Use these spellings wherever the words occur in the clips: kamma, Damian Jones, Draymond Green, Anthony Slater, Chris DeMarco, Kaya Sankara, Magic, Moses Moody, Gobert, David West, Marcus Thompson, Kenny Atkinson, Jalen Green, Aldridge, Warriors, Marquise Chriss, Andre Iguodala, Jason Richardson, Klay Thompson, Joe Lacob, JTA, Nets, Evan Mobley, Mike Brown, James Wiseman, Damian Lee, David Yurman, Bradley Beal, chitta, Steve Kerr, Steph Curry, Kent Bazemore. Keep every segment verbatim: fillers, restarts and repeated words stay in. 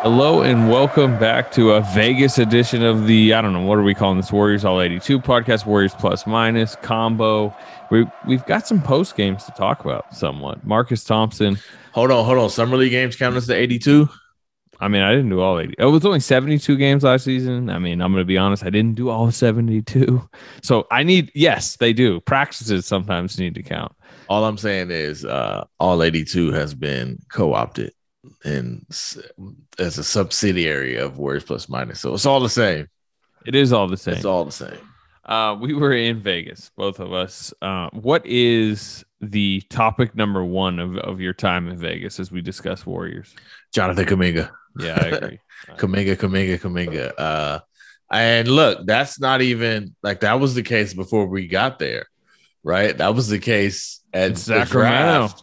Hello and welcome back to a Vegas edition of the, I don't know, what are we calling this? Warriors All eighty-two podcast, Warriors Plus Minus combo. We, we've got some post games to talk about somewhat. Marcus Thompson. Hold on, hold on. Summer League games count as the eighty-two? I mean, I didn't do all eighty. It was only seventy-two games last season. I mean, I'm going to be honest. I didn't do all seventy-two. So I need, yes, they do. Practices sometimes need to count. All I'm saying is uh, all eighty-two has been co-opted and as a subsidiary of Warriors Plus Minus. So it's all the same. It is all the same. It's all the same. Uh, we were in Vegas, both of us. Uh, what is the topic number one of, of your time in Vegas as we discuss Warriors? Jonathan Kuminga. Yeah, I agree. Kuminga, Kuminga, Kuminga. Uh, and look, that's not even like that was the case before we got there, right? That was the case at Sacramento,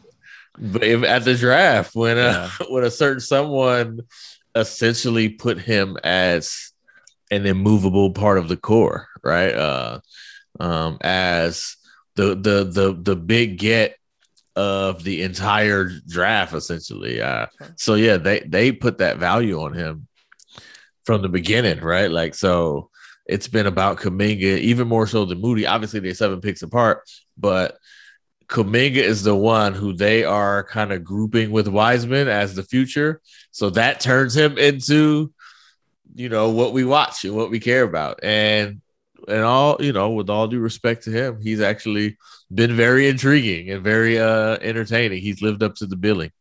but at the draft when yeah. a, when a certain someone essentially put him as an immovable part of the core, right? Uh, um, as the the the the big get of the entire draft, essentially. Uh, so yeah, they they put that value on him from the beginning, right? Like, so it's been about Kuminga even more so than Moody. Obviously, they're seven picks apart, but Kuminga is the one who they are kind of grouping with Wiseman as the future. So that turns him into, you know, what we watch and what we care about. And and all, you know, with all due respect to him, he's actually been very intriguing and very uh, entertaining. He's lived up to the billing.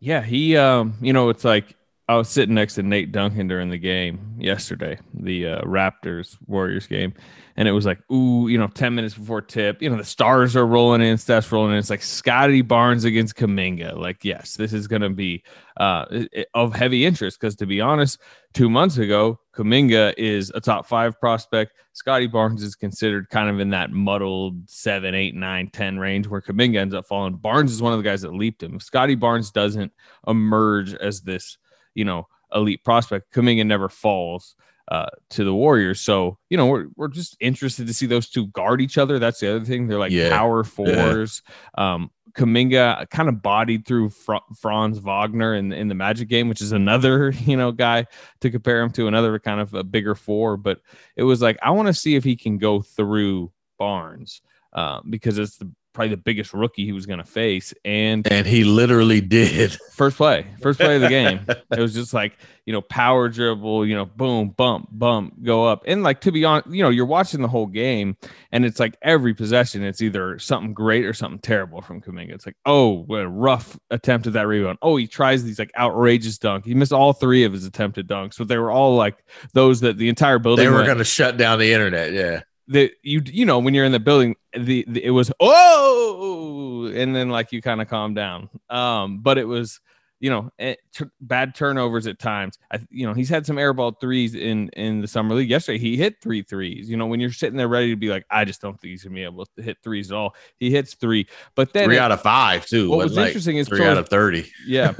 Yeah, he, um, you know, it's like I was sitting next to Nate Duncan during the game yesterday, the uh, Raptors Warriors game, and it was like, ooh, you know, ten minutes before tip, you know, the stars are rolling in, Steph's rolling in. It's like Scottie Barnes against Kuminga. Like, yes, this is going to be uh, of heavy interest because, to be honest, two months ago, Kuminga is a top five prospect. Scottie Barnes is considered kind of in that muddled seven, eight, nine, ten range where Kuminga ends up falling. Barnes is one of the guys that leaped him. Scottie Barnes doesn't emerge as this, you know, elite prospect. Kuminga never falls uh, to the Warriors. So, you know, we're we're just interested to see those two guard each other. That's the other thing. They're like yeah. power fours. Yeah. Um, Kuminga kind of bodied through Fr- Franz Wagner in, in the Magic game, which is another, you know, guy to compare him to, another kind of a bigger four. But it was like, I want to see if he can go through Barnes uh, because it's the, probably the biggest rookie he was going to face. And and he literally did. First play. First play of the game. It was just like, you know, power dribble, you know, boom, bump, bump, go up. And like, to be honest, you know, you're watching the whole game and it's like every possession, it's either something great or something terrible from Kuminga. It's like, oh, what a rough attempt at that rebound. Oh, he tries these like outrageous dunks. He missed all three of his attempted dunks, but they were all like those that the entire building. They were going to shut down the internet. Yeah. The, you you know, when you're in the building, the, the it was, oh, and then like you kind of calm down. Um, but it was, you know, it, t- bad turnovers at times. I, you know, he's had some airball threes in, in the summer league. Yesterday, he hit three threes. You know, when you're sitting there ready to be like, I just don't think he's going to be able to hit threes at all. He hits three. But then three it, out of five, too. What was like interesting is three towards, out of thirty. Yeah.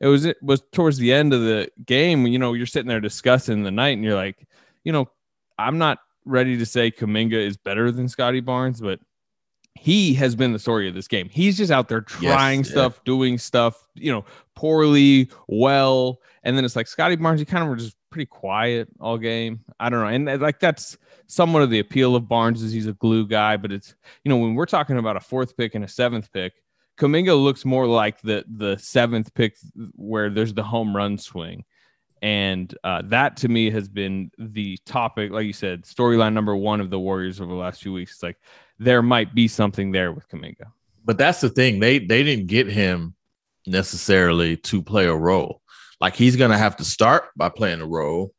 It was, it was towards the end of the game. You know, you're sitting there discussing the night and you're like, you know, I'm not ready to say Kuminga is better than Scottie Barnes, but he has been the story of this game. He's just out there trying yes, stuff, yeah. doing stuff, you know, poorly, well, and then it's like Scottie Barnes, you kind of were just pretty quiet all game. I don't know, and like that's somewhat of the appeal of Barnes is he's a glue guy, but it's, you know, when we're talking about a fourth pick and a seventh pick, Kuminga looks more like the the seventh pick where there's the home run swing. And uh, that, to me, has been the topic, like you said, storyline number one of the Warriors over the last few weeks. It's like there might be something there with Kuminga. But that's the thing. They they didn't get him necessarily to play a role. Like, he's going to have to start by playing a role,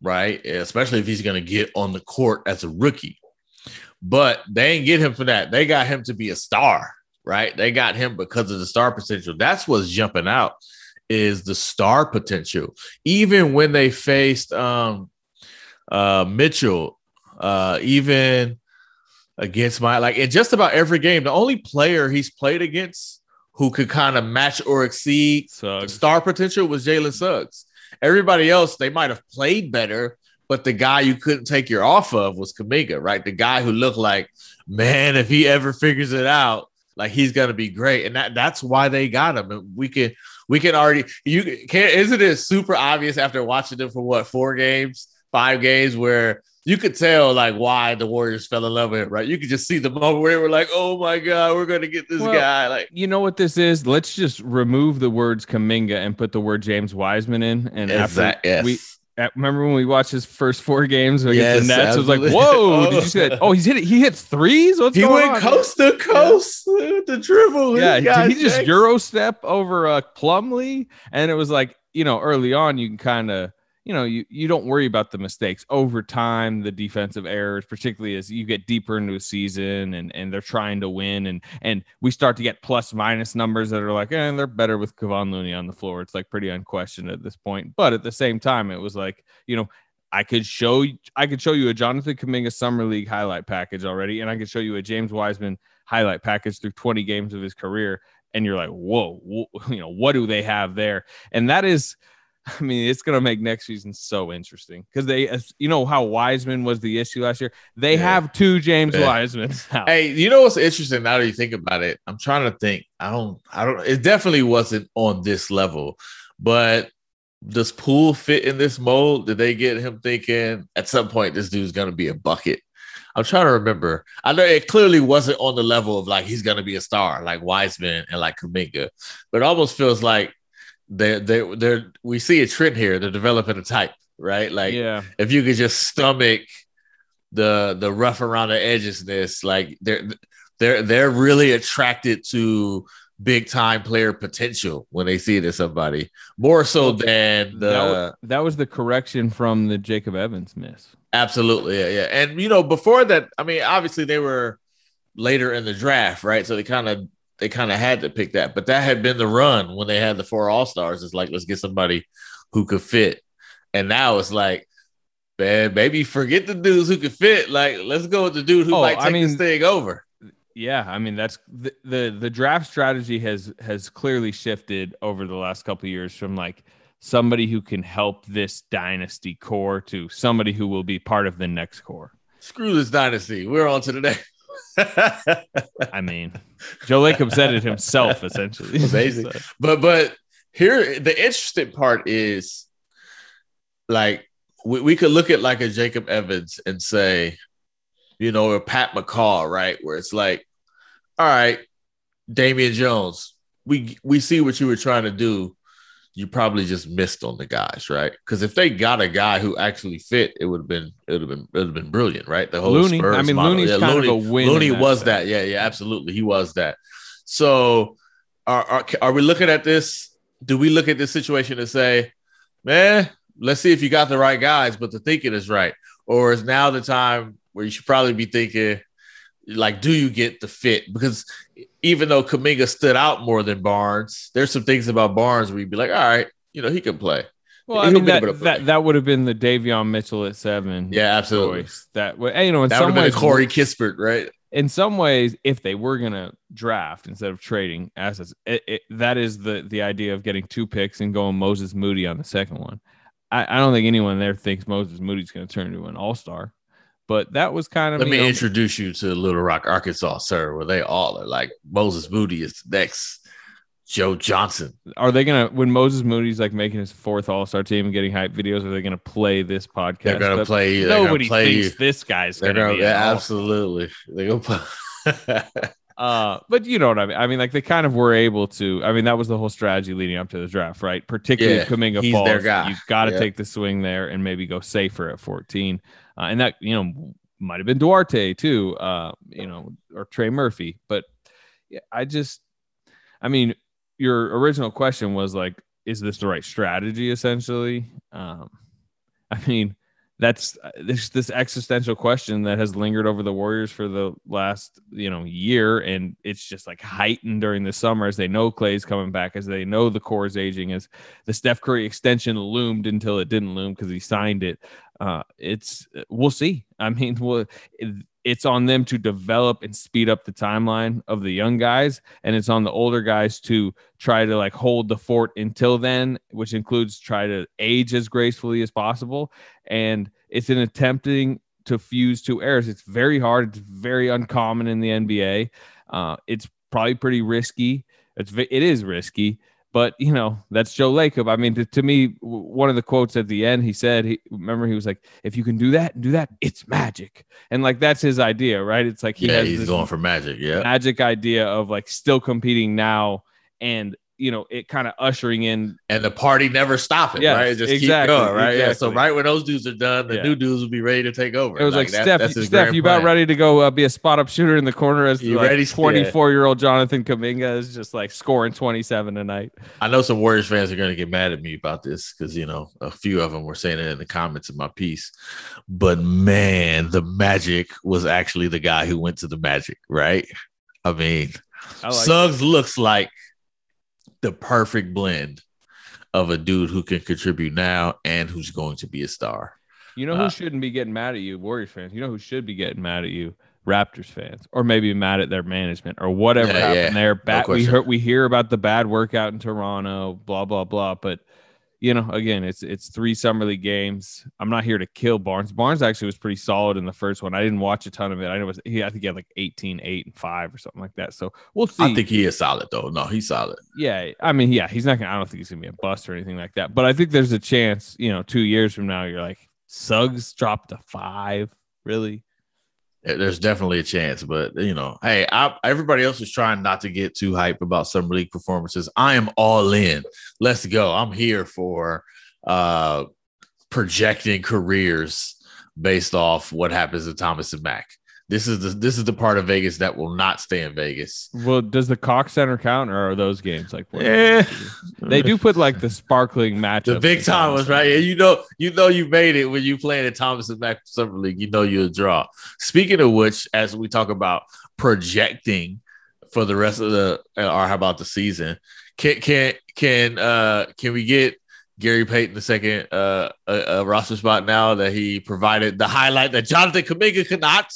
right? Especially if he's going to get on the court as a rookie. But they ain't get him for that. They got him to be a star, right? They got him because of the star potential. That's what's jumping out, is the star potential. Even when they faced um, uh, Mitchell, uh, even against my, like in just about every game, the only player he's played against who could kind of match or exceed star potential was Jalen Suggs. Everybody else, they might have played better, but the guy you couldn't take your off of was Kuminga, right? The guy who looked like, man, if he ever figures it out, like, he's going to be great. And that, that's why they got him. And we can, we can already, you can, isn't it super obvious after watching them for what, four games, five games, where you could tell like why the Warriors fell in love with it, right? You could just see the moment where they were like, oh my God, we're going to get this well, guy. Like, you know what this is? Let's just remove the words Kuminga and put the word James Wiseman in. And after that, yes. we, Remember when we watched his first four games against yes, the Nets? Absolutely. It was like, whoa, oh. Did you see that? Oh, he's hit, he hits threes? What's he going went on? coast to coast yeah. with the dribble. Yeah, did he just Euro step over uh, Plumlee? And it was like, you know, early on, you can kind of, you know, you, you don't worry about the mistakes. Over time, the defensive errors, particularly as you get deeper into a season and, and they're trying to win, and and we start to get plus minus numbers that are like, eh, they're better with Kevon Looney on the floor. It's like pretty unquestioned at this point. But at the same time, it was like, you know, I could show I could show you a Jonathan Kuminga Summer League highlight package already, and I could show you a James Wiseman highlight package through twenty games of his career, and you're like, whoa, wh- you know, what do they have there? And that is, I mean, it's going to make next season so interesting, because they, you know how Wiseman was the issue last year? They yeah. have two James yeah. Wisemans now. Hey, you know what's interesting now that you think about it? I'm trying to think. I don't, I don't, it definitely wasn't on this level, but does Poole fit in this mold? Did they get him thinking at some point this dude's going to be a bucket? I'm trying to remember. I know it clearly wasn't on the level of like, he's going to be a star, like Wiseman and like Kuminga, but it almost feels like, They, they, they're. We see a trend here. They're developing a type, right? Like, yeah. if you could just stomach the the rough around the edgesness, like they're they're they're really attracted to big time player potential when they see it in somebody, more so than the. That was, that was the correction from the Jacob Evans miss. Absolutely, yeah, yeah. And you know, before that, I mean, obviously they were later in the draft, right? So they kind of. They kind of had to pick that, but that had been the run when they had the four all-stars. It's like, let's get somebody who could fit. And now it's like, man, maybe forget the dudes who could fit. Like, let's go with the dude who oh, might take I mean, this thing over. Yeah. I mean, that's the, the, the draft strategy has, has clearly shifted over the last couple of years from like somebody who can help this dynasty core to somebody who will be part of the next core. Screw this dynasty. We're on to the next. I mean, Joe Lacob said it himself, essentially. Amazing. so. But but here, the interesting part is, like, we, we could look at, like, a Jacob Evans and say, you know, or Pat McCall, right, where it's like, all right, Damian Jones, we, we see what you were trying to do. You probably just missed on the guys, right? Because if they got a guy who actually fit, it would have been, it would have been, it would have been brilliant, right? The whole Looney, Spurs I mean, model. Looney's yeah, kind Looney, of a win. Looney that was thing. that, yeah, yeah, absolutely, he was that. So, are, are are we looking at this? Do we look at this situation and say, man, let's see if you got the right guys, but the thinking is right, or is now the time where you should probably be thinking, like, do you get the fit? Because even though Kuminga stood out more than Barnes, there's some things about Barnes where you'd be like, all right, you know, he can play. Well, He'll I mean, that, play. that that would have been the Davion Mitchell at seven. Yeah, absolutely. Choice. That would, you know, in that some would have ways, been a Corey Kispert, right? In some ways, if they were going to draft instead of trading assets, it, it, that is the, the idea of getting two picks and going Moses Moody on the second one. I, I don't think anyone there thinks Moses Moody's going to turn into an all-star. But that was kind of. Let me know, introduce you to Little Rock, Arkansas, sir, where they all are like Moses Moody is the next Joe Johnson. Are they gonna, when Moses Moody's like making his fourth All Star team and getting hype videos, are they gonna play this podcast? They're gonna but play. Nobody gonna play, thinks this guy's gonna, gonna be. Yeah, absolutely. They go. uh, but you know what I mean. I mean, like they kind of were able to. I mean, that was the whole strategy leading up to the draft, right? Particularly yeah, Kuminga falls. Their guy. You've got to yeah. take the swing there and maybe go safer at fourteen. Uh, and that, you know, might have been Duarte, too, uh, you know, or Trey Murphy. But yeah, I just, I mean, your original question was like, is this the right strategy, essentially? Um, I mean, that's this, this existential question that has lingered over the Warriors for the last, you know, year. And it's just like heightened during the summer as they know Clay's coming back, as they know the core is aging, as the Steph Curry extension loomed until it didn't loom because he signed it. Uh, it's, we'll see. I mean, we'll, it's on them to develop and speed up the timeline of the young guys. And it's on the older guys to try to like hold the fort until then, which includes try to age as gracefully as possible. And it's in attempting to fuse two eras. It's very hard. It's very uncommon in the N B A. Uh, it's probably pretty risky. It's it is risky, but you know that's Joe Lacob. I mean, to, to me, one of the quotes at the end, he said, he, remember he was like, "If you can do that, do that. It's magic." And like that's his idea, right? It's like he yeah, has he's this going for magic, yeah, magic idea of like still competing now and. You know, it kind of ushering in, and the party never stopping, yes, right? It just exactly, keep going, right? Exactly. Yeah. So right when those dudes are done, the yeah. new dudes will be ready to take over. It was like, like Steph, that, that's Steph, you about ready to go uh, be a spot up shooter in the corner as you like, ready? twenty-four year old Jonathan Kuminga is just like scoring twenty-seven tonight. I know some Warriors fans are going to get mad at me about this because you know a few of them were saying it in the comments of my piece, but man, the Magic was actually the guy who went to the Magic, right? I mean, I like Suggs that. looks like. The perfect blend of a dude who can contribute now and who's going to be a star. You know who uh, shouldn't be getting mad at you, Warriors fans? You know who should be getting mad at you, Raptors fans, or maybe mad at their management or whatever yeah, happened yeah. there. Bad, no we, heard, we hear about the bad workout in Toronto, blah, blah, blah. But, you know, again, it's it's three Summer League games. I'm not here to kill Barnes. Barnes actually was pretty solid in the first one. I didn't watch a ton of it. I know it was, he, I think he had like eighteen, eight, and five or something like that. So we'll see. I think he is solid, though. No, he's solid. Yeah. I mean, yeah, he's not going to – I don't think he's going to be a bust or anything like that. But I think there's a chance, you know, two years from now, you're like, Suggs dropped to five, really? There's definitely a chance, but you know, hey, I, everybody else is trying not to get too hype about summer league performances. I am all in. Let's go. I'm here for uh, projecting careers based off what happens to Thomas and Mack. This is the this is the part of Vegas that will not stay in Vegas. Well, does the Cox Center count, or are those games like? Yeah. They do put like the sparkling matchup. The big Thomas, right? Yeah, you know, you know, you made it when you playing at Thomas and Mack Summer League. You know, you'll draw. Speaking of which, as we talk about projecting for the rest of the, or how about the season? Can can can uh can we get Gary Payton the second uh a, a roster spot now that he provided the highlight that Jonathan Kuminga could not?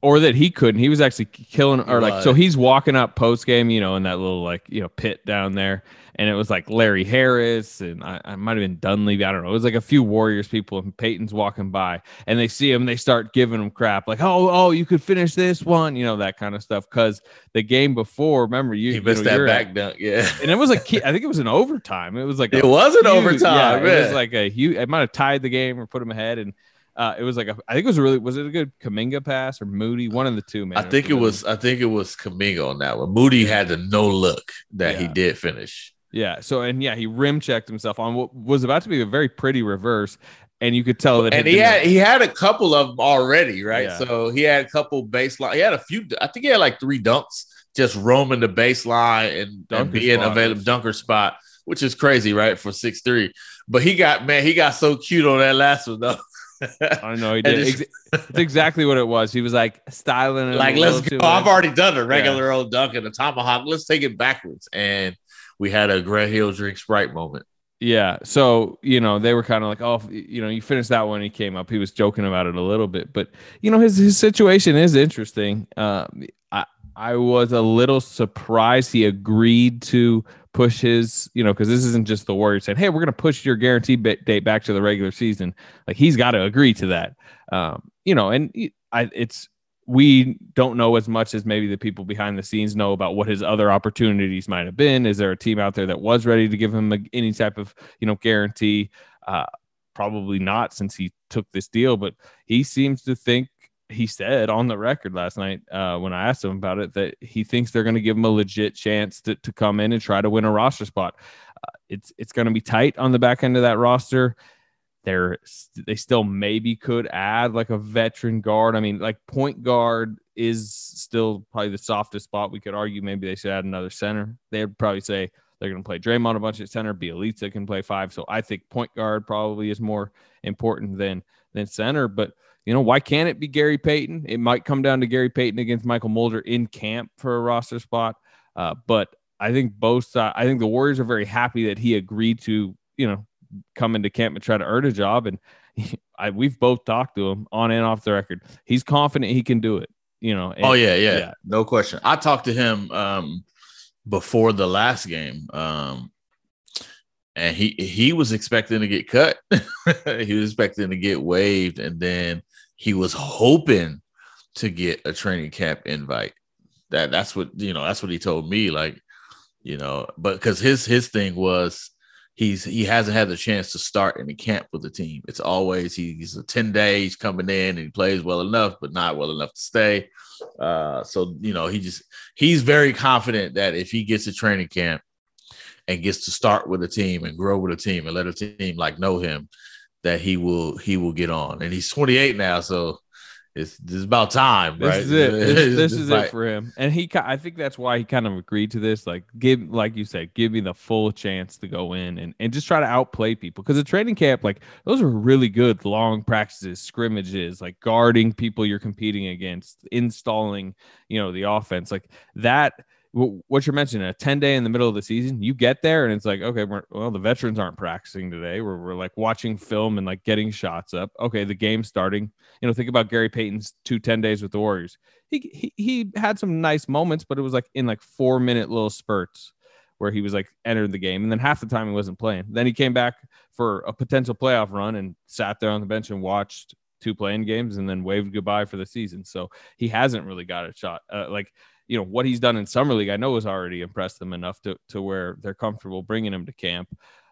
Or that he couldn't. He was actually killing, or like, so he's walking up post game, you know, in that little like, you know, pit down there. And it was like Larry Harris and I, I might have been Dunleavy. I don't know. It was like a few Warriors people and Peyton's walking by and they see him. They start giving him crap like, oh, oh, you could finish this one, you know, that kind of stuff. Cause the game before, remember, you, he missed you know, that back dunk. Yeah. And it was like, I think it was an overtime. It was like, it was an overtime. Yeah, it was like a huge, it might have tied the game or put him ahead. And Uh, it was like a, I think it was a really was it a good Kuminga pass or Moody? One of the two, man. I think it was I think it was Kuminga on that one. Moody had the no look that yeah. he did finish. Yeah. So and yeah, he rim checked himself on what was about to be a very pretty reverse, and you could tell that. And he had he had a couple of them already, right? Yeah. So he had a couple baseline. He had a few. I think he had like three dunks just roaming the baseline and, and being available dunker spot, which is crazy, right? For six three, but he got man, he got so cute on that last one though. I know he did. It's Ex- exactly what it was. He was like styling it like, let's go. I've already done a regular yeah. old dunk and a tomahawk. Let's take it backwards. And we had a Grant Hill drink Sprite moment. Yeah. So, you know, they were kind of like, oh, you know, you finished that one. He came up. He was joking about it a little bit, but you know, his, his situation is interesting. Uh, I, I was a little surprised he agreed to push his, you know, because this isn't just the Warriors saying, hey, we're going to push your guarantee date back to the regular season. Like, he's got to agree to that. Um, you know, and I, it's, we don't know as much as maybe the people behind the scenes know about what his other opportunities might have been. Is there a team out there that was ready to give him a, any type of, you know, guarantee? Uh, probably not since he took this deal, but he seems to think, he said on the record last night uh, when I asked him about it that he thinks they're going to give him a legit chance to, to come in and try to win a roster spot. Uh, it's it's going to be tight on the back end of that roster. They're, they still maybe could add like a veteran guard. I mean, like point guard is still probably the softest spot. We could argue maybe they should add another center. They'd probably say They're going to play Draymond a bunch at center. Bielitsa can play five. So I think point guard probably is more important than than center. But, you know, why can't it be Gary Payton? It might come down to Gary Payton against Michael Mulder in camp for a roster spot. Uh, but I think both uh, I think the Warriors are very happy that he agreed to, you know, come into camp and try to earn a job. And I, we've both talked to him on and off the record. He's confident he can do it, you know. And, oh, yeah, yeah, yeah. No question. I talked to him um, before the last game. Um, and he, he was expecting to get cut. He was expecting to get waived. And then he was hoping to get a training camp invite. That that's what, you know, that's what he told me. Like, you know, but 'cause his, his thing was, He's he hasn't had the chance to start in the camp with the team. It's always he's a ten day, he's coming in and he plays well enough, but not well enough to stay. Uh, so, you know, he just he's very confident that if he gets to training camp and gets to start with a team and grow with a team and let a team like know him, that he will he will get on. And he's twenty-eight now, so it's, it's about time, right? This is it. This, this is right. it for him. And he, I think that's why he kind of agreed to this. Like, give, like you said, give me the full chance to go in and, and just try to outplay people. Because a training camp, like, those are really good long practices, scrimmages, like guarding people you're competing against, installing, you know, the offense. Like that, what you're mentioning, a ten day in the middle of the season, you get there and it's like, okay, we're, well, the veterans aren't practicing today. We're, we're like watching film and like getting shots up. Okay, the game's starting. You know, think about Gary Payton's two ten days with the Warriors. He, he he had some nice moments, but it was like in like four minute little spurts where he was like entered the game. And then half the time he wasn't playing. Then he came back for a potential playoff run and sat there on the bench and watched two play-in games and then waved goodbye for the season. So he hasn't really got a shot. Uh, like, you know, what he's done in summer league, I know has already impressed them enough to, to where they're comfortable bringing him to camp.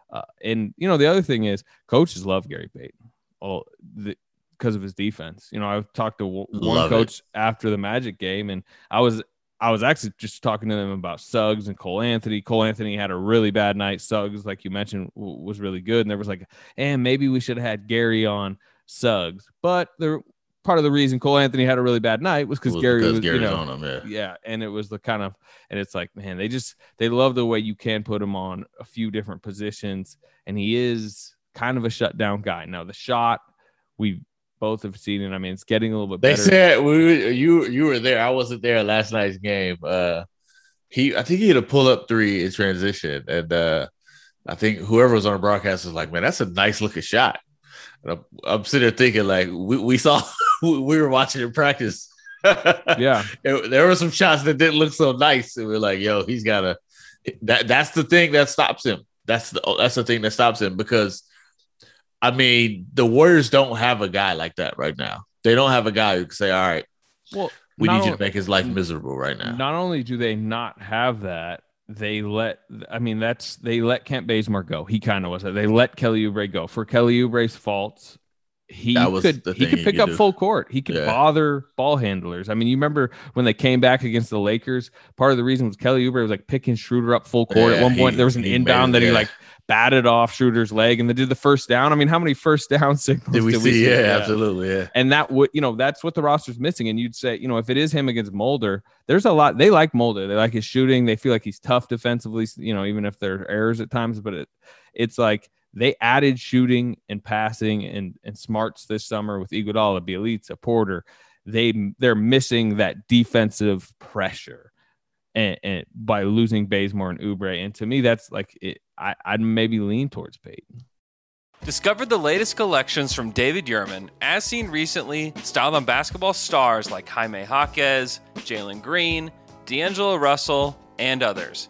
Uh, and, you know, the other thing is coaches love Gary Payton all the, because of his defense. You know, I talked to w- one coach it. after the Magic game, and I was, I was actually just talking to them about Suggs and Cole Anthony. Cole Anthony had a really bad night. Suggs, like you mentioned, w- was really good. And there was like, and maybe we should have had Gary on Suggs, but there part of the reason Cole Anthony had a really bad night was because Gary was, Gary's you know, on him, yeah. yeah, and it was the kind of, and it's like, man, they just, they love the way you can put him on a few different positions, and he is kind of a shutdown guy. Now the shot, we both have seen it. I mean, it's getting a little bit better. They said we, you, you were there. I wasn't there last night's game. Uh, he, I think he had a pull up three in transition, and uh, I think whoever was on the broadcast was like, man, that's a nice looking shot. And I'm, I'm sitting there thinking, like, we, we saw. We were watching him practice. Yeah, there were some shots that didn't look so nice, and we we're like, "Yo, he's got a." That that's the thing that stops him. That's the that's the thing that stops him because, I mean, the Warriors don't have a guy like that right now. They don't have a guy who can say, "All right, well, we need you to make his life miserable right now." Not only do they not have that, they let. I mean, that's they let Kent Bazemore go. He kind of was that. They let Kelly Oubre go for Kelly Oubre's faults. He could, he could pick up full court. He could bother ball handlers. I mean, you remember when they came back against the Lakers, part of the reason was Kelly Oubre was like picking Schroeder up full court. At one point, there was an inbound that he like batted off Schroeder's leg and they did the first down. I mean, how many first down signals did we see? Yeah, absolutely. Yeah. And that would, you know, that's what the roster's missing. And you'd say, you know, if it is him against Mulder, there's a lot. They like Mulder. They like his shooting. They feel like he's tough defensively, you know, even if there are errors at times, but it, it's like, they added shooting and passing and, and smarts this summer with Iguodala, Bielitsa, Porter. They, they're missing that defensive pressure and, and by losing Bazemore and Oubre. And to me, that's like it, I, I'd maybe lean towards Payton. Discover the latest collections from David Yurman, as seen recently, styled on basketball stars like Jaime Jaquez, Jalen Green, D'Angelo Russell, and others.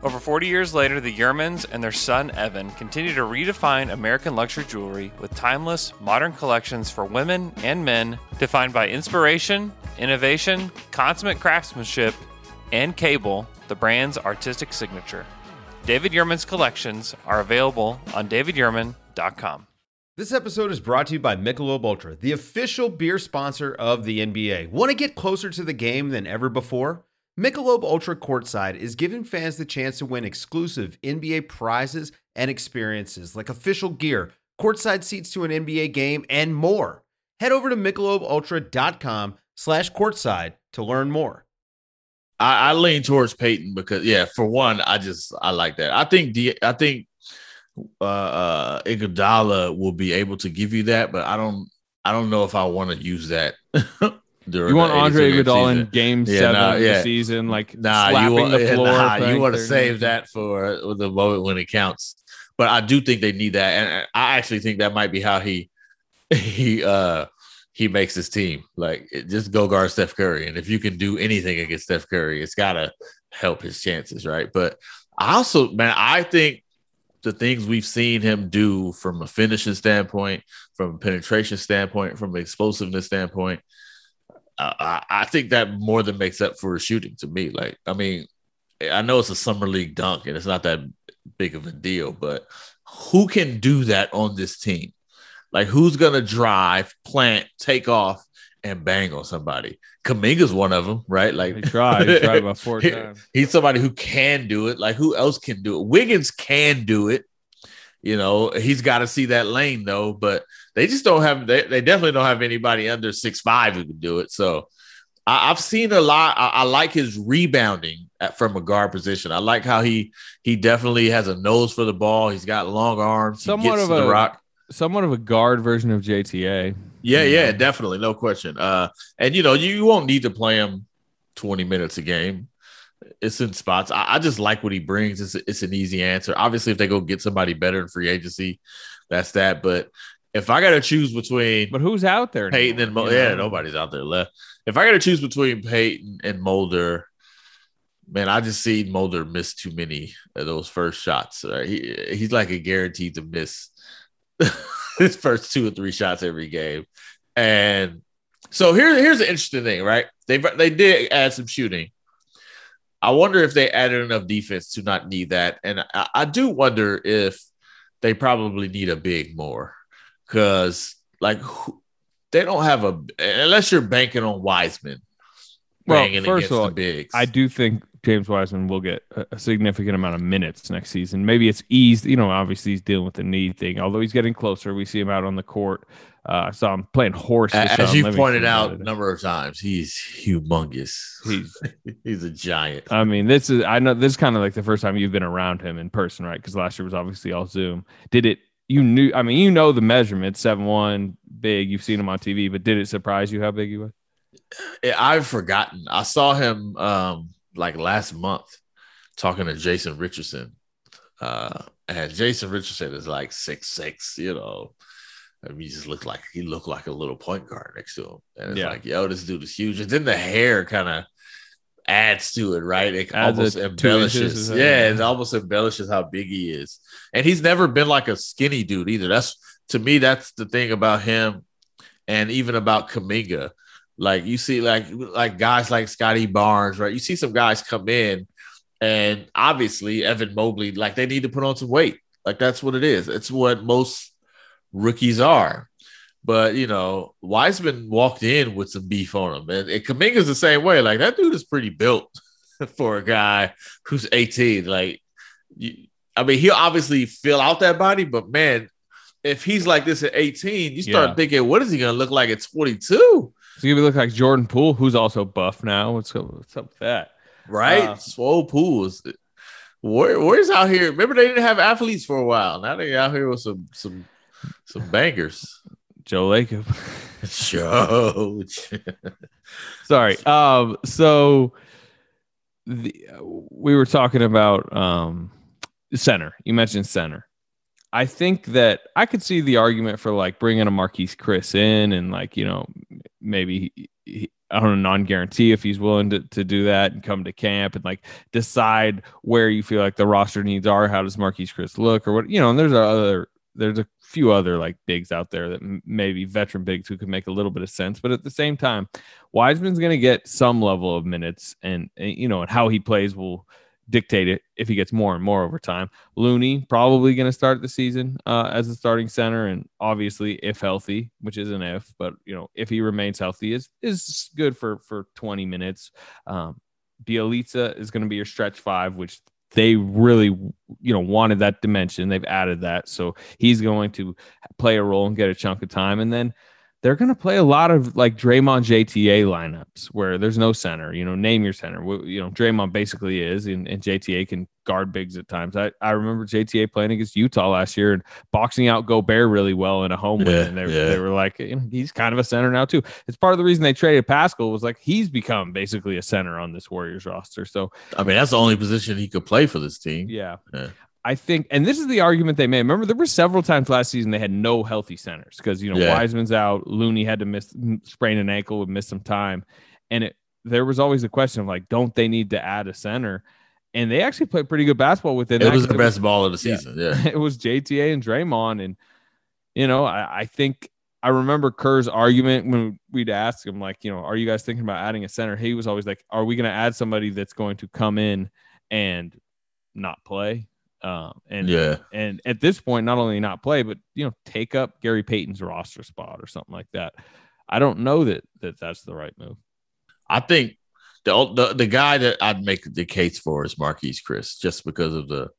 Over forty years later, the Yurmans and their son Evan continue to redefine American luxury jewelry with timeless, modern collections for women and men defined by inspiration, innovation, consummate craftsmanship, and cable, the brand's artistic signature. David Yurman's collections are available on david yurman dot com. This episode is brought to you by Michelob Ultra, the official beer sponsor of the N B A. Want to get closer to the game than ever before? Michelob Ultra Courtside is giving fans the chance to win exclusive N B A prizes and experiences like official gear, courtside seats to an N B A game, and more. Head over to Michelob Ultra dot com slash courtside to learn more. I, I lean towards Payton because, yeah, for one, I just I like that. I think the I think. Uh, uh, Iguodala will be able to give you that, but I don't. I don't know if I want to use that. You want Andre Iguodala in Game yeah, Seven nah, yeah. of the season, like nah, slapping you want, the floor? Nah, you want to save that for the moment when it counts. But I do think they need that, and I actually think that might be how he he uh, he makes his team. Like, just go guard Steph Curry, and if you can do anything against Steph Curry, it's gotta help his chances, right? But I also, man, I think. The things we've seen him do from a finishing standpoint, from a penetration standpoint, from an explosiveness standpoint, uh, I, I think that more than makes up for his shooting to me. Like, I mean, I know it's a summer league dunk and it's not that big of a deal, but who can do that on this team? Like, who's going to drive, plant, take off, and bang on somebody? Kuminga's one of them, right? Like, he tried, he tried about four times. He, he's somebody who can do it. Like, who else can do it? Wiggins can do it. You know, he's got to see that lane though. But they just don't have. They, they definitely don't have anybody under six five who can do it. So I, I've seen a lot. I, I like his rebounding at, from a guard position. I like how he he definitely has a nose for the ball. He's got long arms. Somewhat he gets of to the a rock. Somewhat of a guard version of J T A. Yeah, yeah, definitely. No question. Uh, and, you know, you, you won't need to play him twenty minutes a game. It's in spots. I, I just like what he brings. It's, it's an easy answer. Obviously, if they go get somebody better in free agency, that's that. But if I got to choose between – But who's out there? Payton and Mulder. Yeah, nobody's out there left. If I got to choose between Payton and Mulder, man, I just see Mulder miss too many of those first shots. Right? He, he's like a guaranteed to miss – his first two or three shots every game. And so here, here's the interesting thing, right? They they did add some shooting. I wonder if they added enough defense to not need that. And I, I do wonder if they probably need a big more because, like, they don't have a – unless you're banking on Wiseman. Well, first of all, I do think James Wiseman will get a significant amount of minutes next season. Maybe it's eased. You know, obviously he's dealing with the knee thing, although he's getting closer. We see him out on the court. Uh, I saw him playing horse. As you pointed out a number of times, he's humongous. He's he's a giant. I mean, this is I know this is kind of like the first time you've been around him in person, right? Because last year was obviously all Zoom. Did it? You knew. I mean, you know the measurement, seven one, big. You've seen him on T V, but did it surprise you how big he was? I've forgotten. I saw him um, like last month talking to Jason Richardson. Uh, and Jason Richardson is like six six, you know. I mean, he just looked like he looked like a little point guard next to him. And it's yeah. like, yo, this dude is huge. And then the hair kind of adds to it, right? It adds almost embellishes. Yeah, it almost embellishes how big he is. And he's never been like a skinny dude either. That's to me, that's the thing about him and even about Kuminga. Like you see, like like guys like Scottie Barnes, right? You see some guys come in, and obviously Evan Mobley, like they need to put on some weight. Like that's what it is. It's what most rookies are. But you know, Wiseman walked in with some beef on him, and, and Kuminga's the same way. Like that dude is pretty built for a guy who's eighteen. Like, you, I mean, he'll obviously fill out that body, but man, if he's like this at eighteen, you start yeah. thinking, what is he gonna look like at twenty-two? He's going to look like Jordan Poole, who's also buff now. What's, what's up with that? Right? Uh, Swole Poole. Where, where's out here? Remember, they didn't have athletes for a while. Now they're out here with some some some bangers. Joe Lacob. Joe. Sorry. Um, so the, we were talking about um, center. You mentioned center. I think that I could see the argument for like bringing a Marquise Chriss in and like, you know, maybe he, he, I don't know, non-guarantee if he's willing to, to do that and come to camp and like decide where you feel like the roster needs are. How does Marquise Chriss look or what, you know, and there's other, there's a few other like bigs out there that m- maybe veteran bigs who could make a little bit of sense. But at the same time, Wiseman's going to get some level of minutes and, and, you know, and how he plays will dictate it if he gets more and more over time. Looney probably going to start the season uh, as a starting center, and obviously if healthy, which is an if, but you know, if he remains healthy, is is good for for twenty minutes. Um, Bielitsa is going to be your stretch five, which they really, you know, wanted that dimension. They've added that, so he's going to play a role and get a chunk of time, and then they're going to play a lot of like Draymond J T A lineups where there's no center, you know, name your center. You know, Draymond basically is, and, and J T A can guard bigs at times. I, I remember J T A playing against Utah last year and boxing out Gobert really well in a home win. Yeah, and they, yeah. they were like, you know, he's kind of a center now too. It's part of the reason they traded Pascal, was like, he's become basically a center on this Warriors roster. So, I mean, that's the only position he could play for this team. Yeah. yeah. I think, and this is the argument they made. Remember, there were several times last season they had no healthy centers because, you know, yeah. Wiseman's out, Looney had to miss, sprain an ankle, would miss some time. And it, there was always a question of, like, don't they need to add a center? And they actually played pretty good basketball within. It was the best ball of the season. Yeah. yeah. It was J T A and Draymond. And, you know, I, I think I remember Kerr's argument when we'd ask him, like, you know, are you guys thinking about adding a center? He was always like, are we going to add somebody that's going to come in and not play? Um, and yeah, and at this point, not only not play, but, you know, take up Gary Payton's roster spot or something like that. I don't know that, that that's the right move. I think the, the the guy that I'd make the case for is Marquise Chriss, just because of the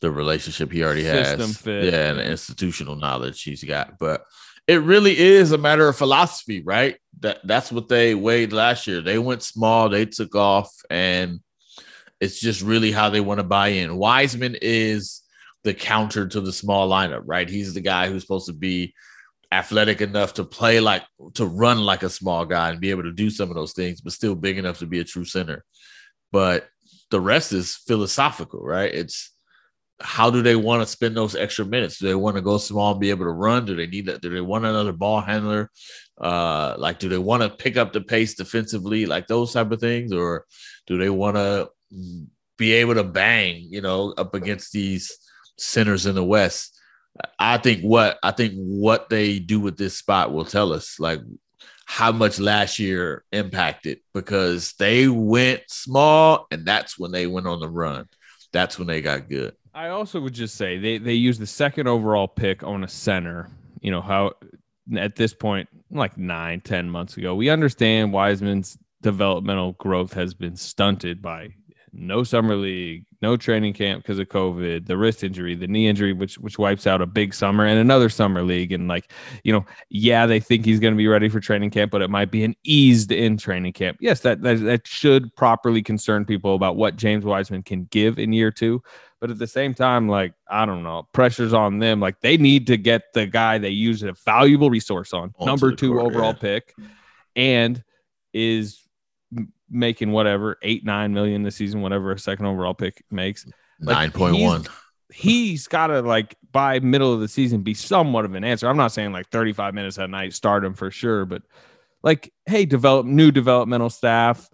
the relationship he already System has, fit. yeah, and the institutional knowledge he's got. But it really is a matter of philosophy, right? That that's what they weighed last year. They went small, they took off, and it's just really how they want to buy in. Wiseman is the counter to the small lineup, right? He's the guy who's supposed to be athletic enough to play like, to run like a small guy and be able to do some of those things, but still big enough to be a true center. But the rest is philosophical, right? It's how do they want to spend those extra minutes? Do they want to go small and be able to run? Do they need that? Do they want another ball handler? Uh, like, do they want to pick up the pace defensively, like those type of things? Or do they want to be able to bang, you know, up against these centers in the West? I think what I think what they do with this spot will tell us, like, how much last year impacted, because they went small, and that's when they went on the run. That's when they got good. I also would just say they they used the second overall pick on a center. You know how at this point, like nine, ten months ago, we understand Wiseman's developmental growth has been stunted by no summer league, no training camp because of COVID, the wrist injury, the knee injury, which which wipes out a big summer and another summer league. And like, you know, yeah, they think he's going to be ready for training camp, but it might be an eased in training camp. Yes, that, that that should properly concern people about what James Wiseman can give in year two. But at the same time, like, I don't know, pressure's on them. Like, they need to get the guy they use a valuable resource on, on number two court, overall yeah. pick, and is making whatever eight, nine million this season, whatever a second overall pick makes. Like, nine point one. He's, he's got to, like, by middle of the season, be somewhat of an answer. I'm not saying like thirty-five minutes a night, start him for sure, but like, hey, develop new developmental staff,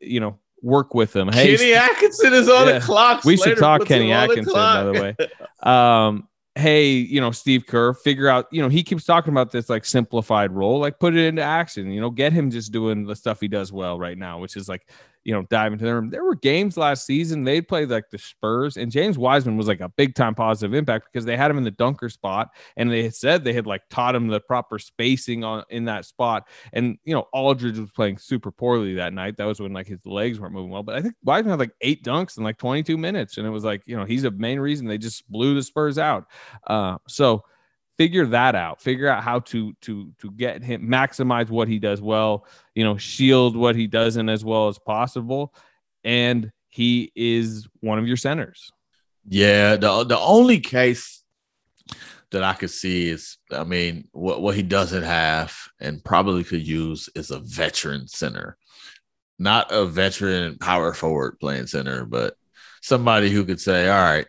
you know, work with them. Hey, Kenny Atkinson is on yeah, the clock. We Slater should talk Kenny Atkinson, by the way. Um, hey, you know, Steve Kerr, figure out, you know, he keeps talking about this, like, simplified role, like, put it into action, you know, get him just doing the stuff he does well right now, which is like, you know, dive into the room. There were games last season, they'd play like the Spurs, and James Wiseman was like a big time positive impact because they had him in the dunker spot, and they had said they had like taught him the proper spacing on in that spot. And, you know, Aldridge was playing super poorly that night. That was when like his legs weren't moving well, but I think Wiseman had like eight dunks in like twenty-two minutes. And it was like, you know, he's the main reason they just blew the Spurs out. Uh, so figure that out, figure out how to, to, to get him, maximize what he does well, you know, shield what he doesn't as well as possible. And he is one of your centers. Yeah. The, the only case that I could see is, I mean, what, what he doesn't have and probably could use is a veteran center, not a veteran power forward playing center, but somebody who could say, all right,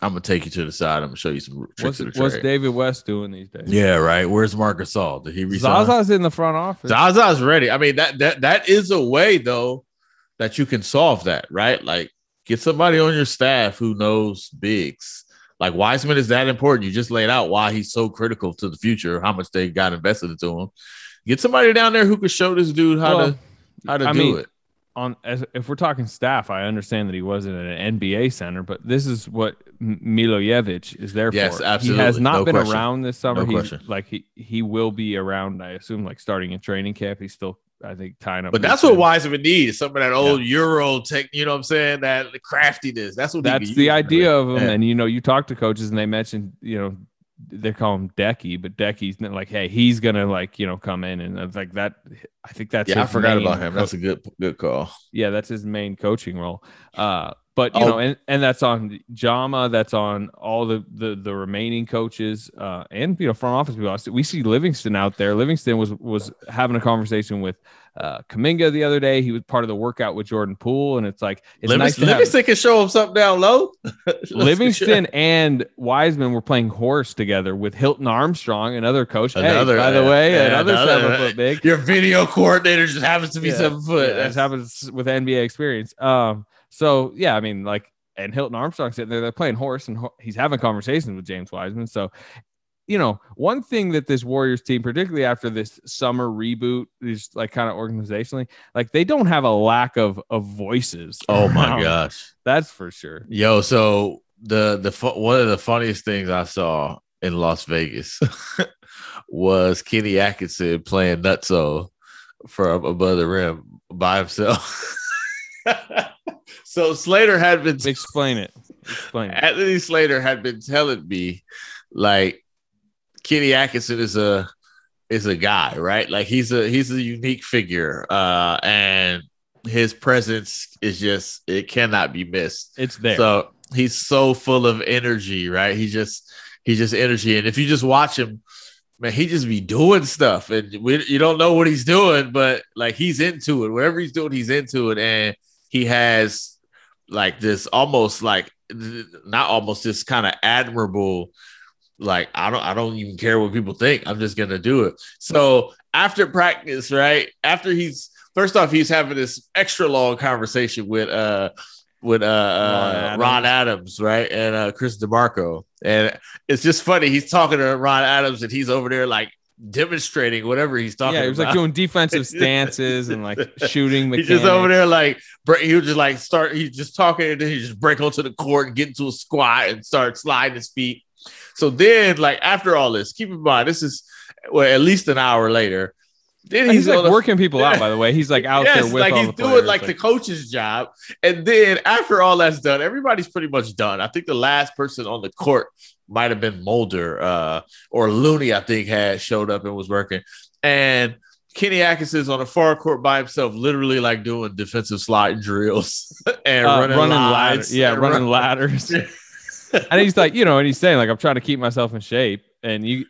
I'm going to take you to the side. I'm going to show you some tricks. What's, of the what's David West doing these days? Yeah, right. Where's Marc Gasol? Did he resign? Zaza's in the front office. Zaza's ready. I mean, that that that is a way, though, that you can solve that, right? Like, get somebody on your staff who knows bigs. Like, Wiseman is that important. You just laid out why he's so critical to the future, how much they got invested into him. Get somebody down there who could show this dude how well, to how to I do mean, it. on as, if we're talking staff, I understand that he wasn't an N B A center, but this is what Milojevic is there yes, for. Yes, absolutely. He has not no been question. around this summer. No he, like he, he will be around, I assume, like starting in training camp. He's still, I think, tying up. But that's what Wiseman needs, some of that old yeah. Euro tech, you know what I'm saying, that craftiness. That's what That's the idea of him. Yeah. And, you know, you talk to coaches and they mentioned, you know, they call him Decky, but Decky's like, hey, he's gonna like you know come in and it's like that. I think that's yeah. I forgot about him. Co- that's a good good call. Yeah, that's his main coaching role. Uh, but you oh. know, and, and that's on Jama. That's on all the the, the remaining coaches uh, and you know front office people. We see Livingston out there. Livingston was was having a conversation with uh, Kuminga the other day. He was part of the workworkout with Jordan Poole, and it's like it's Livingston, nice to Livingston have, can show him something down low. Livingston and Wiseman were playing horse together with Hilton Armstrong, another coach. Another, hey, by the way, yeah, another, another seven foot big. Your video coordinator just happens to be yeah, seven foot. Yeah, that happens with N B A experience. Um, so yeah, I mean, like, and Hilton Armstrong sitting there, they're playing horse, and he's having conversations with James Wiseman. So, you know, one thing that this Warriors team, particularly after this summer reboot, is like kind of organizationally, like they don't have a lack of of voices. Oh my gosh, that's for sure. Yo, so the the fu- one of the funniest things I saw in Las Vegas was Kenny Atkinson playing nutso from above the rim by himself. So Slater had been t- explain it. Explain it. Anthony Slater had been telling me, like, Kenny Atkinson is a is a guy, right? Like he's a he's a unique figure, uh, and his presence is just it cannot be missed. It's there. So he's so full of energy, right? He just he's just energy, and if you just watch him, man, he just be doing stuff, and we, you don't know what he's doing, but like he's into it. Whatever he's doing, he's into it, and he has like this almost like not almost this kind of admirable. Like, I don't I don't even care what people think. I'm just going to do it. So after practice, right, after he's first off, he's having this extra long conversation with uh with uh, Ron, uh Adams. Ron Adams, right, and uh, Chris DeMarco. And it's just funny. He's talking to Ron Adams and he's over there like demonstrating whatever he's talking about. Yeah, he was about. like doing defensive stances and like shooting mechanics. He's just over there like he was just like start. He's just talking and then he just break onto the court and get into a squat and start sliding his feet. So then, like, after all this, keep in mind, this is well, at least an hour later. Then he's, he's like gonna, working people yeah. out, by the way. He's like out yes, there with like all he's the doing players, like, like the coach's job. And then after all that's done, everybody's pretty much done. I think the last person on the court might have been Mulder uh, or Looney, I think, had showed up and was working. And Kenny Atkinson is on a far court by himself, literally like doing defensive slide drills and uh, running, running ladders. Yeah, running run- ladders. And he's like, you know, and he's saying, like, I'm trying to keep myself in shape. And you,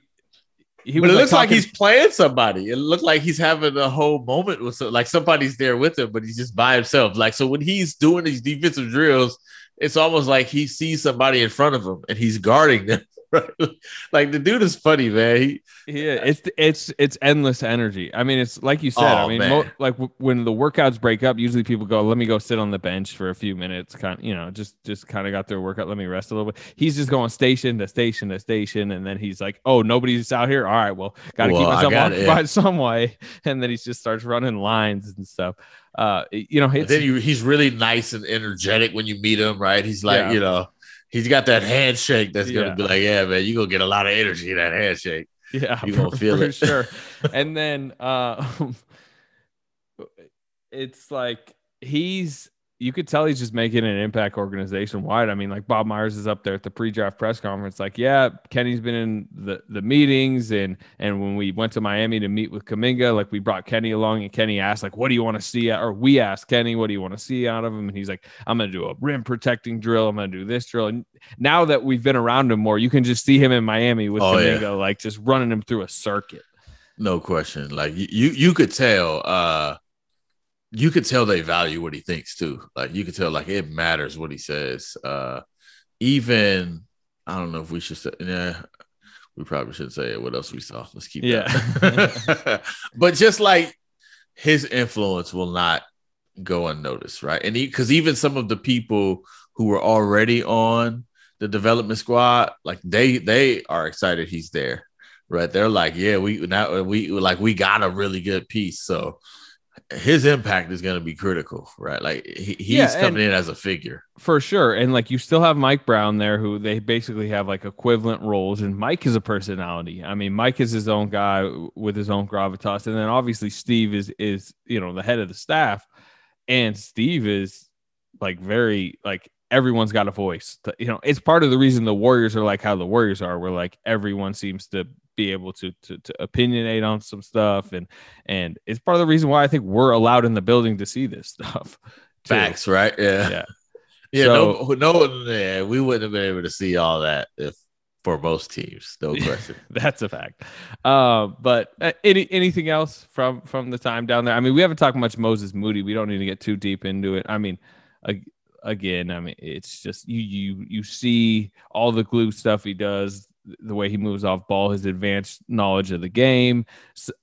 he was but it like looks talking- like he's playing somebody. It looked like he's having a whole moment with, some, like, somebody's there with him, but he's just by himself. Like, so when he's doing these defensive drills, it's almost like he sees somebody in front of him and he's guarding them. Right? Like, the dude is funny, man. He, yeah, it's it's it's endless energy. I mean, it's like you said. Oh, I mean, mo- like w- when the workouts break up, usually people go, "Let me go sit on the bench for a few minutes." Kind, you know, just just kind of got their workout. Let me rest a little bit. He's just going station to station to station, and then he's like, "Oh, nobody's out here. All right, well, gotta well, keep myself got occupied yeah. some way." And then he just starts running lines and stuff. Uh, you know, then he, he's really nice and energetic when you meet him, right? He's like, yeah. you know. He's got that handshake that's going to yeah. be like, yeah, man, you're going to get a lot of energy in that handshake. Yeah, you're going to feel for it. Sure. And then uh, it's like he's – you could tell he's just making an impact organization-wide. I mean, like Bob Myers is up there at the pre-draft press conference like, yeah, Kenny's been in the, the meetings. And and when we went to Miami to meet with Kuminga, like we brought Kenny along and Kenny asked, like, what do you want to see? Or we asked Kenny, what do you want to see out of him? And he's like, I'm going to do a rim protecting drill. I'm going to do this drill. And now that we've been around him more, you can just see him in Miami with oh, Kuminga, yeah. like just running him through a circuit. No question. Like you, you, you could tell – uh you could tell they value what he thinks too. Like you could tell, like it matters what he says. Uh, even I don't know if we should say. Yeah, we probably shouldn't say it. What else we saw? Let's keep. Yeah. That. But just like his influence will not go unnoticed, right? And because even some of the people who were already on the development squad, like they they are excited he's there, right? They're like, yeah, we now we like we got a really good piece, so. his impact is going to be critical, right? Like he, he's yeah, coming in as a figure for sure. And like, you still have Mike Brown there, who they basically have like equivalent roles. And Mike is a personality. I mean, Mike is his own guy with his own gravitas. And then obviously Steve is, is, you know, the head of the staff, and Steve is like very, like everyone's got a voice, to, you know, it's part of the reason the Warriors are like how the Warriors are, where like everyone seems to be able to, to to opinionate on some stuff, and and it's part of the reason why I think we're allowed in the building to see this stuff too. Facts, right? Yeah, yeah, yeah. So, no, no, yeah, we wouldn't have been able to see all that if for most teams, no question. That's a fact. Uh, but uh, any anything else from from the time down there? I mean, we haven't talked much Moses Moody. We don't need to get too deep into it. I mean, a, again, I mean, it's just you you you see all the glue stuff he does. The way he moves off ball, his advanced knowledge of the game,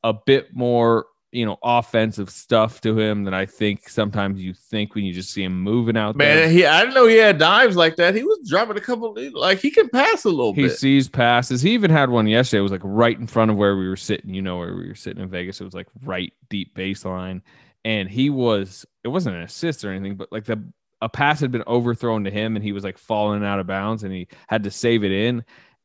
a bit more, you know, offensive stuff to him than I think sometimes you think when you just see him moving out Man, there. Man, he I didn't know he had dimes like that. He was dropping a couple, like he can pass a little he bit. He sees passes. He even had one yesterday. It was like right in front of where we were sitting, you know, where we were sitting in Vegas. It was like right deep baseline. And he was, it wasn't an assist or anything, but like the, a pass had been overthrown to him and he was like falling out of bounds and he had to save it in.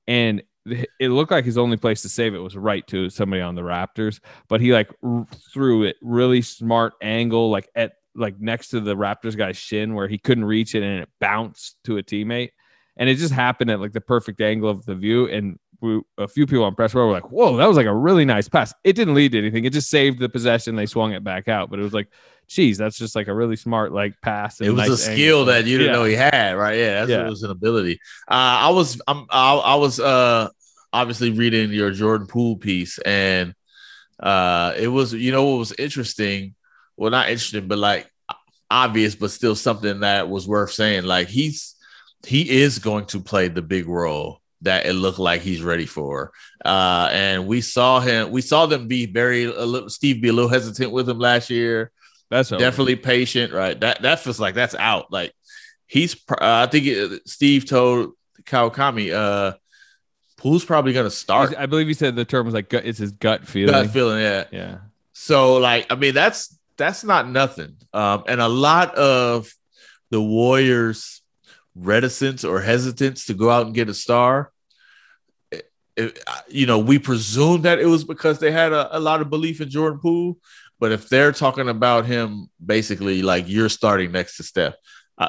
And it looked like his only place to save it was right to somebody on the Raptors, but he like r- threw it really smart angle, like at like next to the Raptors guy's shin where he couldn't reach it, and it bounced to a teammate. And it just happened at like the perfect angle of the view. And we, a few people on press row were like, "Whoa, that was like a really nice pass." It didn't lead to anything. It just saved the possession. They swung it back out, but it was like, geez, that's just like a really smart like pass. It was nice a skill angle. That you didn't yeah. know he had, right? Yeah, that's yeah. What it was, an ability. Uh, I was, I'm, I, I was uh, obviously reading your Jordan Poole piece, and uh, it was, you know, what was interesting. Well, not interesting, but like obvious, but still something that was worth saying. Like he's, he is going to play the big role that it looked like he's ready for. Uh, and we saw him, we saw them be very, a little, Steve be a little hesitant with him last year. That's definitely patient, right? That that feels like that's out. Like he's, uh, I think it, Steve told Kawakami, uh, Poole's probably gonna start. I believe he said the term was like gut, it's his gut feeling. Gut feeling, yeah, yeah. So like, I mean, that's that's not nothing. Um, and a lot of the Warriors' reticence or hesitance to go out and get a star, it, it, you know, we presume that it was because they had a, a lot of belief in Jordan Poole. But if they're talking about him, basically like you're starting next to Steph, uh,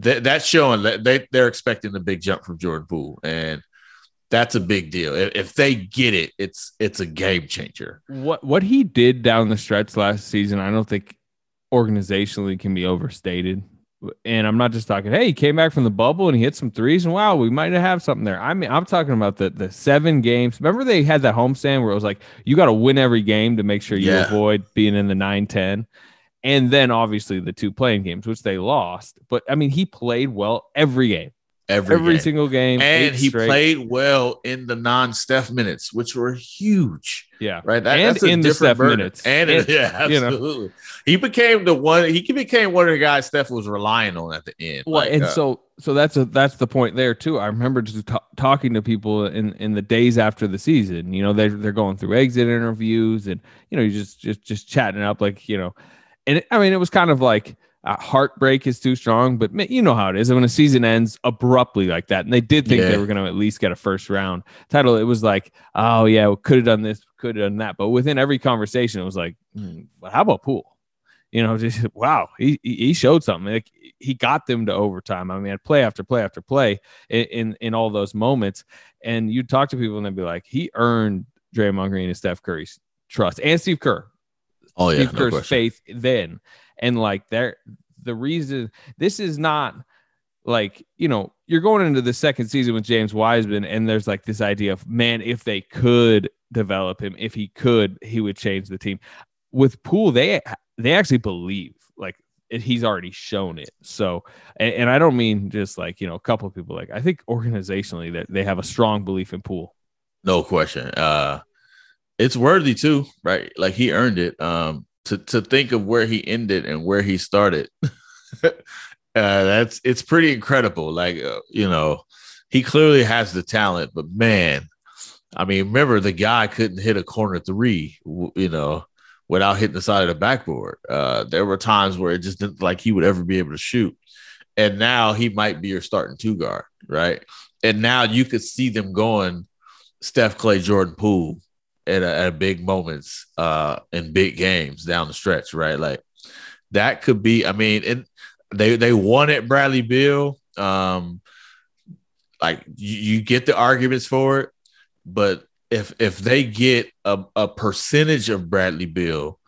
th- that's showing that they, they're expecting a big jump from Jordan Poole. And that's a big deal. If, if they get it, it's it's a game changer. What what he did down the stretch last season, I don't think organizationally can be overstated. And I'm not just talking, hey, he came back from the bubble and he hit some threes and wow, we might have something there. I mean, I'm talking about the, the seven games. Remember they had that homestand where it was like, you got to win every game to make sure you yeah. avoid being in the nine ten. And then obviously the two playing games, which they lost. But I mean, he played well every game, every, every game. single game. And he straight. played well in the non-Steph minutes, which were huge. Yeah. Right. That, and that's in the Steph burden. minutes. And, and yeah, absolutely. You know. He became the one, he became one of the guys Steph was relying on at the end. Well, like, and uh, so, so that's a, that's the point there too. I remember just t- talking to people in, in the days after the season, you know, they're, they're going through exit interviews and, you know, you just, just, just chatting up like, you know, and it, I mean, it was kind of like, Uh, heartbreak is too strong, but man, you know how it is when a season ends abruptly like that. And they did think yeah. they were going to at least get a first round title. It was like, oh yeah, we could have done this, could have done that. But within every conversation, it was like, mm, well, how about Poole? You know, just wow, he he showed something. Like, he got them to overtime. I mean, play after play after play in, in in all those moments. And you'd talk to people and they'd be like, he earned Draymond Green and Steph Curry's trust and Steve Kerr. Oh yeah, Steve no Kerr's question. faith then. And like there, the reason this is not like, you know, you're going into the second season with James Wiseman and there's like this idea of, man, if they could develop him, if he could, he would change the team. With Poole, they, they actually believe like it, he's already shown it. So, and, and I don't mean just like, you know, a couple of people, like I think organizationally that they have a strong belief in Poole. No question. Uh, it's worthy too, right? Like he earned it. Um, To to think of where he ended and where he started, uh, that's it's pretty incredible. Like uh, you know, he clearly has the talent, but man, I mean, remember the guy couldn't hit a corner three. You know, without hitting the side of the backboard. Uh, there were times where it just didn't like he would ever be able to shoot. And now he might be your starting two guard, right? And now you could see them going Steph, Clay, Jordan Poole at, a, at big moments uh, in big games down the stretch, right? Like that could be, I mean, and they, they wanted Bradley Beal. Um, like you, you get the arguments for it, but if if they get a, a percentage of Bradley Beal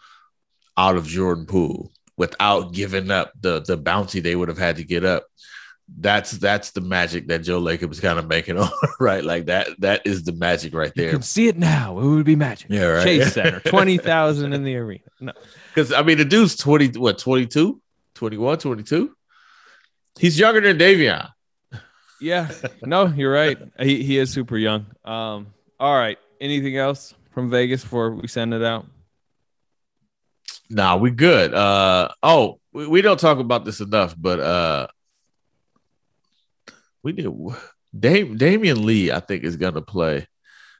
out of Jordan Poole without giving up the the bounty they would have had to get up, that's that's the magic that Joe Lacob was kind of making on, right? Like that that is the magic right there. You can see it now. It would be magic. Yeah, right. Chase Center, twenty thousand in the arena. No. Because, I mean, the dude's twenty, what, twenty-two? twenty-one, twenty-two? He's younger than Davion. Yeah. No, you're right. He he is super young. Um, all right. Anything else from Vegas before we send it out? Nah, we good. Uh, oh, we, we don't talk about this enough, but uh, we did. Dam- Damian Lee, I think, is going to play.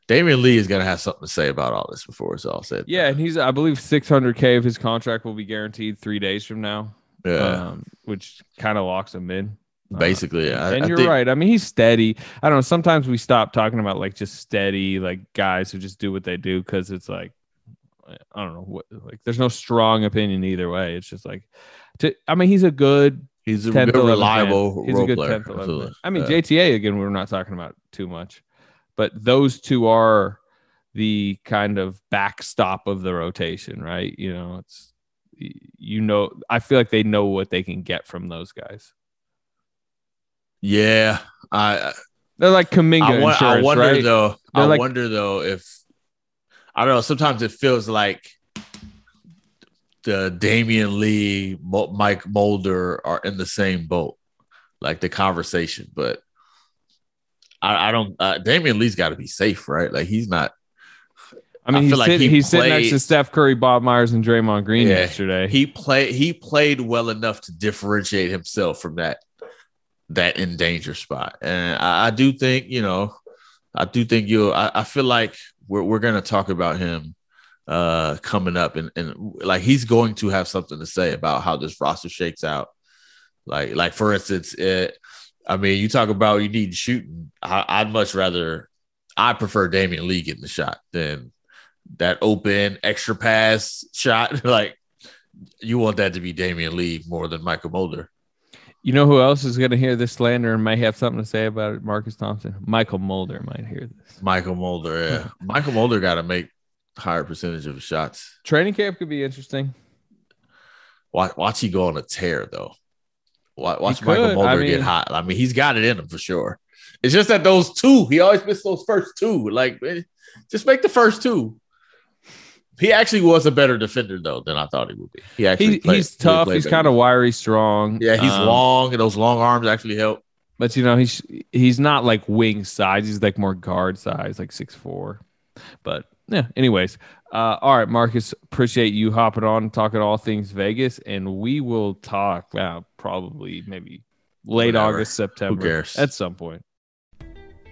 Damian Lee is going to have something to say about all this before it's all said. Yeah, and he's, I believe, six hundred K of his contract will be guaranteed three days from now. Yeah, um, which kind of locks him in. Basically, uh, I, and you're I think, right. I mean, he's steady. I don't know. Sometimes we stop talking about like just steady, like guys who just do what they do because it's like, I don't know what. Like, there's no strong opinion either way. It's just like, to, I mean, he's a good, he's a good reliable, he's a good player. tenth, I mean, yeah. J T A again, we're not talking about too much, but those two are the kind of backstop of the rotation, right? You know, it's you know, I feel like they know what they can get from those guys. Yeah, I. They're like Kuminga. I, wa- I wonder right? though. They're I like- wonder though if I don't know. Sometimes it feels like the Damian Lee, Mo- Mike Mulder are in the same boat, like the conversation. But I, I don't. Uh, Damian Lee's got to be safe, right? Like he's not. I mean, I he's, like sit- he he's played, sitting next to Steph Curry, Bob Myers, and Draymond Green yeah, yesterday. He played. He played well enough to differentiate himself from that. that in danger spot. And I, I do think, you know, I do think you'll, I, I feel like we're we're going to talk about him uh, coming up and, and like, he's going to have something to say about how this roster shakes out. Like, like for instance, it, I mean, you talk about you need shooting. I, I'd much rather, I prefer Damian Lee getting the shot than that open extra pass shot. Like you want that to be Damian Lee more than Michael Mulder. You know who else is going to hear this slander and may have something to say about it? Marcus Thompson. Michael Mulder might hear this. Michael Mulder, yeah. Michael Mulder got to make a higher percentage of his shots. Training camp could be interesting. Watch, watch he go on a tear, though. Watch, watch Michael Mulder I mean, get hot. I mean, he's got it in him for sure. It's just that those two, he always missed those first two. Like, just make the first two. He actually was a better defender, though, than I thought he would be. He actually he, played, He's tough. He he's kind of wiry, strong. Yeah, he's um, long, and those long arms actually help. But, you know, he's he's not like wing size. He's like more guard size, like six foot four. But, yeah, anyways. Uh, all right, Marcus, appreciate you hopping on and talking all things Vegas, and we will talk uh, probably maybe late Whatever. August, September. Who cares? At some point.